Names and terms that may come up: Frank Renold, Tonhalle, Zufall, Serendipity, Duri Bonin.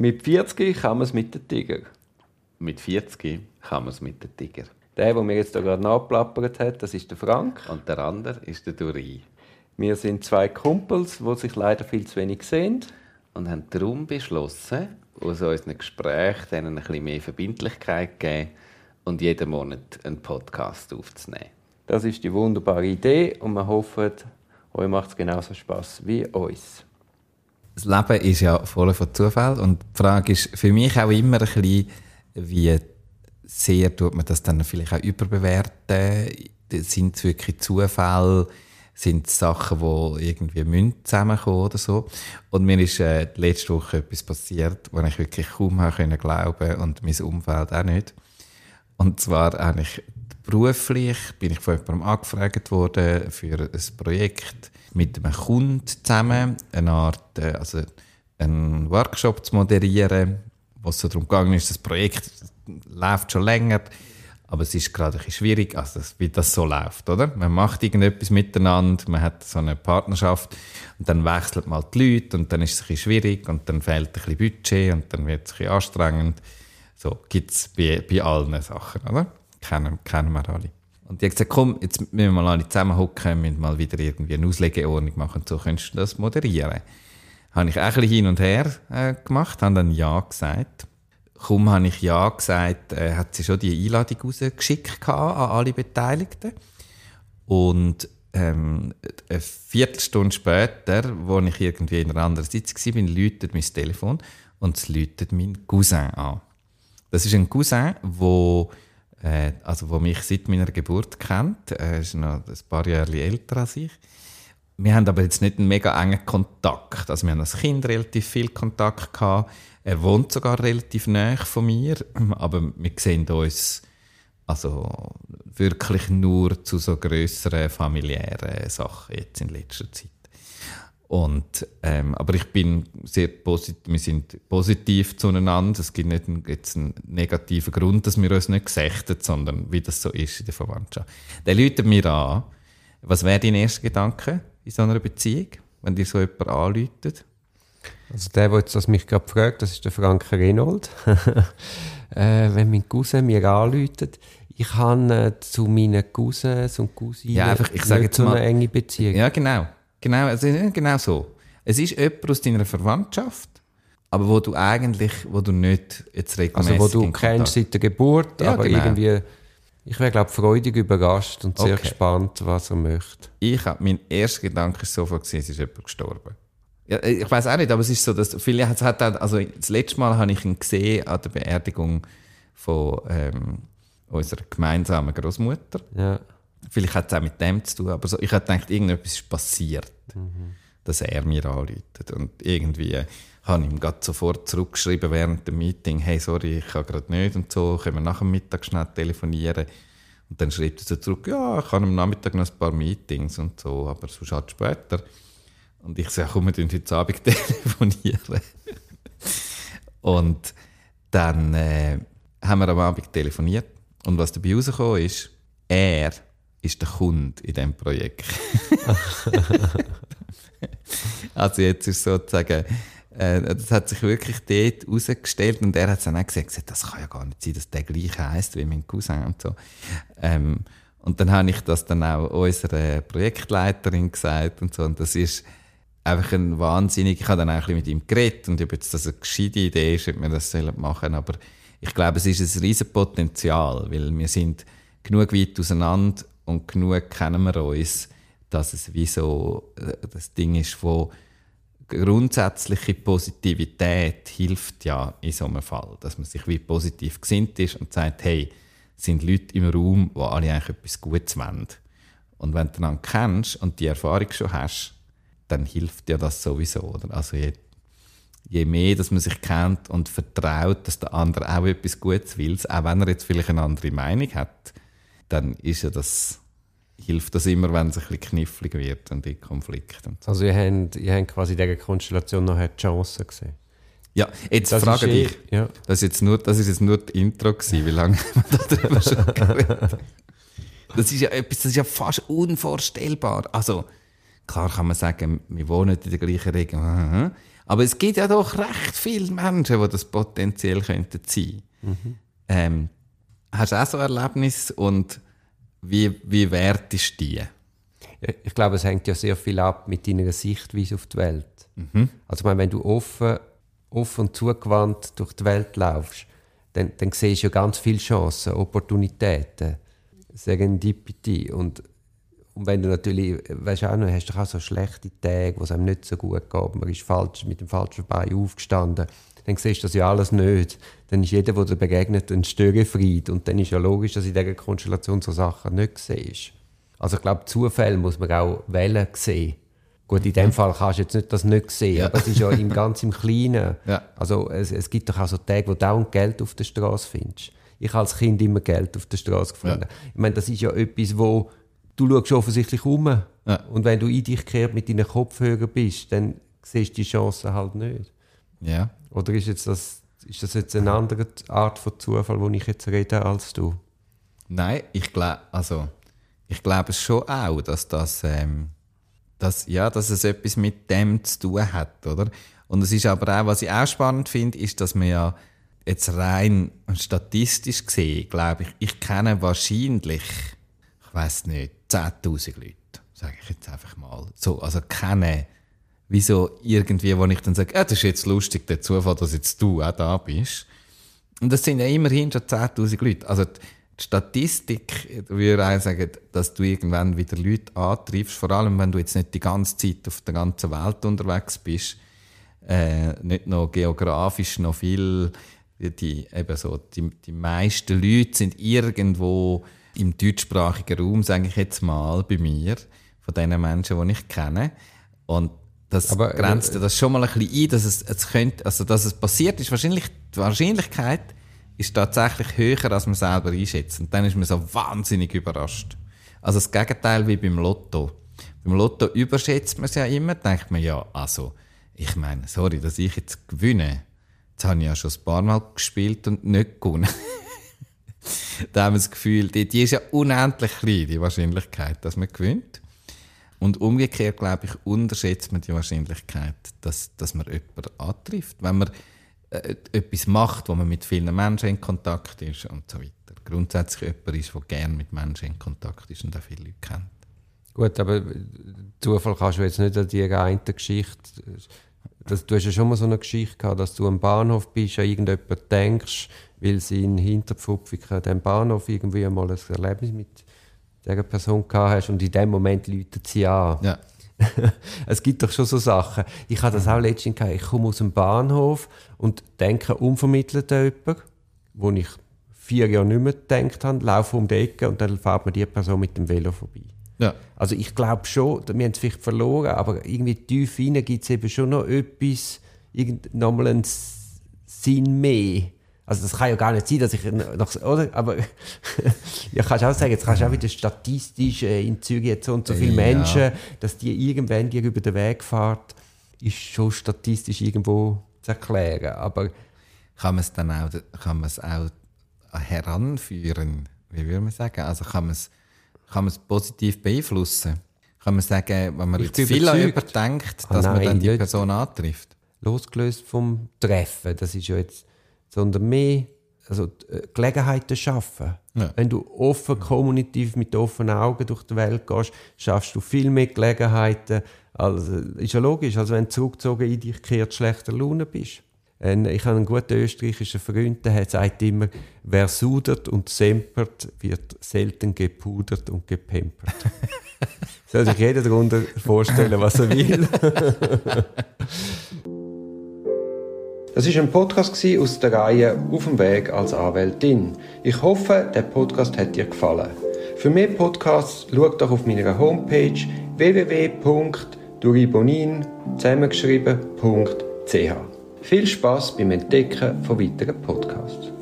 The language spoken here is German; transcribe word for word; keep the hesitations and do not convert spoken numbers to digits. Mit vierzig kann man es mit den Tiger. Mit vierzig kann man es mit den Tiger. Der, der mir jetzt hier gerade nachplappert hat, das ist der Frank. Und der andere ist der Duri. Wir sind zwei Kumpels, die sich leider viel zu wenig sehen. Und haben darum beschlossen, aus unseren Gesprächen denen ein bisschen mehr Verbindlichkeit zu geben und jeden Monat einen Podcast aufzunehmen. Das ist die wunderbare Idee und wir hoffen, euch macht es genauso Spass wie uns. Das Leben ist ja voll von Zufällen und die Frage ist für mich auch immer ein bisschen, wie sehr tut man das dann vielleicht auch überbewerten? Sind es wirklich Zufälle? Sind es Sachen, die irgendwie zusammenkommen müssen oder so? Und mir ist äh, letzte Woche etwas passiert, was ich wirklich kaum habe glauben und mein Umfeld auch nicht. Und zwar habe ich beruflich bin ich von jemandem angefragt worden für ein Projekt mit einem Kunden zusammen, eine Art, äh, also einen Workshop zu moderieren, wo es so darum gegangen ist, das Projekt läuft schon länger, aber es ist gerade ein bisschen schwierig, also das, wie das so läuft, oder? Man macht irgendetwas miteinander, man hat so eine Partnerschaft und dann wechselt mal die Leute und dann ist es ein bisschen schwierig und dann fehlt ein bisschen Budget und dann wird es ein bisschen anstrengend. So gibt es bei, bei allen Sachen, oder? Kennen, kennen wir alle. Und die haben gesagt, komm, jetzt müssen wir mal alle zusammenhocken, müssen mal wieder irgendwie eine Auslegeordnung machen und so könntest du das moderieren. Habe ich auch ein bisschen hin und her äh, gemacht, habe dann Ja gesagt. Kaum habe ich Ja gesagt, äh, hat sie schon die Einladung rausgeschickt an alle Beteiligten. Und ähm, eine Viertelstunde später, als ich irgendwie in einer anderen Sitzung war, läutet mein Telefon und es läutet mein Cousin an. Das ist ein Cousin, der äh, also, mich seit meiner Geburt kennt. Er ist noch ein paar Jahre älter als ich. Wir haben aber jetzt nicht einen mega engen Kontakt. Also wir haben als Kind relativ viel Kontakt gehabt. Er wohnt sogar relativ nahe von mir, aber wir sehen uns also wirklich nur zu so grösseren familiären Sachen jetzt in letzter Zeit. Und, ähm, aber ich bin sehr positiv, wir sind positiv zueinander. Es gibt nicht einen, jetzt einen negativen Grund, dass wir uns nicht gesehen, sondern wie das so ist in der Verwandtschaft. Der läutet mir an. Was wäre dein erster Gedanke in so einer Beziehung, wenn dir so jemand anläutet? Also der, der jetzt, was mich gerade fragt, das ist der Frank Renold. äh, wenn mein Cousin mir anläutet, ich habe äh, zu meinen Cousins und Cousinen ja, einfach, ich sage nicht so eine enge Beziehung. Ja, genau. Genau, also genau so. Es ist jemand aus deiner Verwandtschaft, aber wo du eigentlich, wo du nicht jetzt regelmäßig also wo du kennst seit der Geburt, ja, aber genau. Irgendwie, ich wäre glaube freudig überrascht und okay. Sehr gespannt, was er möchte. Ich hab, mein erster Gedanke war sofort, es ist jemand gestorben. Ja, ich weiß auch nicht, aber es ist so, dass viele hat auch, also das letzte Mal habe ich ihn gesehen an der Beerdigung von ähm, unserer gemeinsamen Großmutter. Ja. Vielleicht hat es auch mit dem zu tun, aber so, ich habe gedacht, irgendetwas ist passiert, mhm. dass er mir anläutet. Und irgendwie habe ich ihm gerade sofort zurückgeschrieben während dem Meeting, hey, sorry, ich kann gerade nicht und so, können wir nach dem Mittag schnell telefonieren. Und dann schreibt er so zurück, ja, ich habe am Nachmittag noch ein paar Meetings und so, aber so schaut später. Und ich sage, komm, wir können heute Abend telefonieren. Und dann äh, haben wir am Abend telefoniert. Und was dabei rausgekommen ist, er ist der Kunde in diesem Projekt. Also jetzt ist sozusagen, äh, das hat sich wirklich dort herausgestellt und er hat dann auch gesagt, das kann ja gar nicht sein, dass der gleich heisst wie mein Cousin und so. Ähm, und dann habe ich das dann auch unserer Projektleiterin gesagt und so und das ist einfach ein wahnsinnig, ich habe dann auch ein bisschen mit ihm geredet und ob jetzt das eine gescheite Idee ist, ob wir das machen sollen, aber ich glaube, es ist ein riesen Potenzial, weil wir sind genug weit auseinander und genug kennen wir uns, dass es wie so das Ding ist, wo grundsätzliche Positivität hilft ja in so einem Fall. Dass man sich wie positiv gesinnt ist und sagt, hey, es sind Leute im Raum, die alle eigentlich etwas Gutes wollen. Und wenn du dann kennst und die Erfahrung schon hast, dann hilft dir das sowieso. Oder? Also je, je mehr, dass man sich kennt und vertraut, dass der andere auch etwas Gutes will, auch wenn er jetzt vielleicht eine andere Meinung hat, dann ist ja das, hilft das immer, wenn es ein bisschen knifflig wird und in Konflikten. So. Also ihr habt, ihr habt quasi in dieser Konstellation nachher die Chance gesehen? Ja, jetzt das frage dich. Ich, ja. Das war jetzt nur, das ist jetzt nur die Intro gewesen, wie lange haben wir darüber schon geredet. Das ist ja etwas, das ist ja fast unvorstellbar. Also, klar kann man sagen, wir wohnen in der gleichen Region, Aber es gibt ja doch recht viele Menschen, die das potenziell könnten sein. Mhm. Ähm, hast du auch so ein Erlebnis und wie, wie wertest du die? Ich glaube, es hängt ja sehr viel ab mit deiner Sichtweise auf die Welt. Mhm. Also ich meine, wenn du offen, offen und zugewandt durch die Welt laufst, dann, dann siehst du ja ganz viele Chancen, Opportunitäten, Serendipity. Und, und wenn du natürlich, weißt du auch noch, hast du auch so schlechte Tage, wo es einem nicht so gut geht, man ist falsch, mit dem falschen Bein aufgestanden, dann siehst du das ja alles nicht. Dann ist jeder, der dir begegnet, ein Störenfried. Und dann ist ja logisch, dass in dieser Konstellation so Sachen nicht siehst. Also ich glaube, Zufälle muss man auch wählen sehen. Gut, in dem Fall kannst du jetzt nicht das nicht sehen, ja. aber es ist ja im ganz im Kleinen. Ja. Also es, es gibt doch auch so Tage, wo du dauernd Geld auf der Straße findest. Ich habe als Kind immer Geld auf der Straße gefunden. Ja. Ich meine, das ist ja etwas, wo du schaust offensichtlich um. Ja. Und wenn du in dich gekehrt mit deinen Kopfhörern bist, dann siehst du die Chancen halt nicht. Ja. Oder ist, jetzt das, ist das jetzt eine andere Art von Zufall, wo ich jetzt rede, als du? Nein, ich glaube, also... Ich glaube schon auch, dass, das, ähm, dass, ja, dass es etwas mit dem zu tun hat. Oder? Und es ist aber auch, was ich auch spannend finde, ist, dass man ja jetzt rein statistisch gesehen, glaube ich, ich kenne wahrscheinlich, ich weiss nicht, zehntausend Leute, sage ich jetzt einfach mal. So, also kenne, wieso irgendwie, wo ich dann sage, ah, das ist jetzt lustig, der Zufall, dass jetzt du auch da bist. Und das sind ja immerhin schon zehntausend Leute. Also, die Statistik würde auch sagen, dass du irgendwann wieder Leute antriffst, vor allem wenn du jetzt nicht die ganze Zeit auf der ganzen Welt unterwegs bist, äh, nicht noch geografisch noch viel. Die, eben so, die, die meisten Leute sind irgendwo im deutschsprachigen Raum, sage ich jetzt mal, bei mir, von den Menschen, die ich kenne. Und das aber, grenzt äh, das schon mal ein bisschen ein, dass es, es, könnte, also dass es passiert ist, wahrscheinlich die Wahrscheinlichkeit, ist tatsächlich höher, als man selber einschätzt. Und dann ist man so wahnsinnig überrascht. Also das Gegenteil wie beim Lotto. Beim Lotto überschätzt man es ja immer, denkt man ja, also, ich meine, sorry, dass ich jetzt gewinne, jetzt habe ich ja schon ein paar Mal gespielt und nicht gewonnen. Da haben wir das Gefühl, die, die ist ja unendlich klein, die Wahrscheinlichkeit, dass man gewinnt. Und umgekehrt, glaube ich, unterschätzt man die Wahrscheinlichkeit, dass, dass man jemanden antrifft. Wenn man etwas macht, wo man mit vielen Menschen in Kontakt ist und so weiter. Grundsätzlich jemand ist, der gerne mit Menschen in Kontakt ist und auch viele Leute kennt. Gut, aber Zufall kannst du jetzt nicht an die eine Geschichte... Das, du hast ja schon mal so eine Geschichte gehabt, dass du am Bahnhof bist, an irgendjemanden denkst, weil sie in Hinterpfupfiken dem Bahnhof irgendwie einmal ein Erlebnis mit dieser Person gehabt hast und in dem Moment läuten sie an. Ja. Es gibt doch schon so Sachen. Ich habe das auch letztens gehabt. Ich komme aus dem Bahnhof und denke unvermittelt an jemanden, wo ich vier Jahre nicht mehr gedacht habe, laufe um die Ecke und dann fährt mir die Person mit dem Velo vorbei. Ja. Also ich glaube schon, wir haben es vielleicht verloren, aber irgendwie tief hinein gibt es eben schon noch etwas, noch mal einen Sinn mehr. Also das kann ja gar nicht sein, dass ich noch, oder? Aber ja, kannst auch sagen, jetzt kannst du auch wieder statistisch äh, in Zürich jetzt so und so viele ja. Menschen, dass die irgendwann dir über den Weg fahren, ist schon statistisch irgendwo zu erklären. Aber kann man es dann auch, kann man es auch heranführen? Wie würde man sagen? Also kann man es, kann man es positiv beeinflussen? Kann man sagen, wenn man jetzt viel überdenkt, dass ah, nein, man dann die Person antrifft? Losgelöst vom Treffen, das ist ja jetzt sondern mehr also Gelegenheiten schaffen. Ja. Wenn du offen, kommunikativ, mit offenen Augen durch die Welt gehst, schaffst du viel mehr Gelegenheiten. Also, ist ja logisch, als wenn du zurückgezogen in dich kehrt, schlechter Laune bist. Und ich habe einen guten österreichischen Freund, der sagt immer, wer sudert und sempert, wird selten gepudert und gepempert. Soll sich jeder darunter vorstellen, was er will. Das war ein Podcast aus der Reihe «Auf dem Weg als Anwältin». Ich hoffe, der Podcast hat dir gefallen. Für mehr Podcasts schau doch auf meiner Homepage w w w Punkt duribonin Bindestrich c h. Viel Spass beim Entdecken von weiteren Podcasts.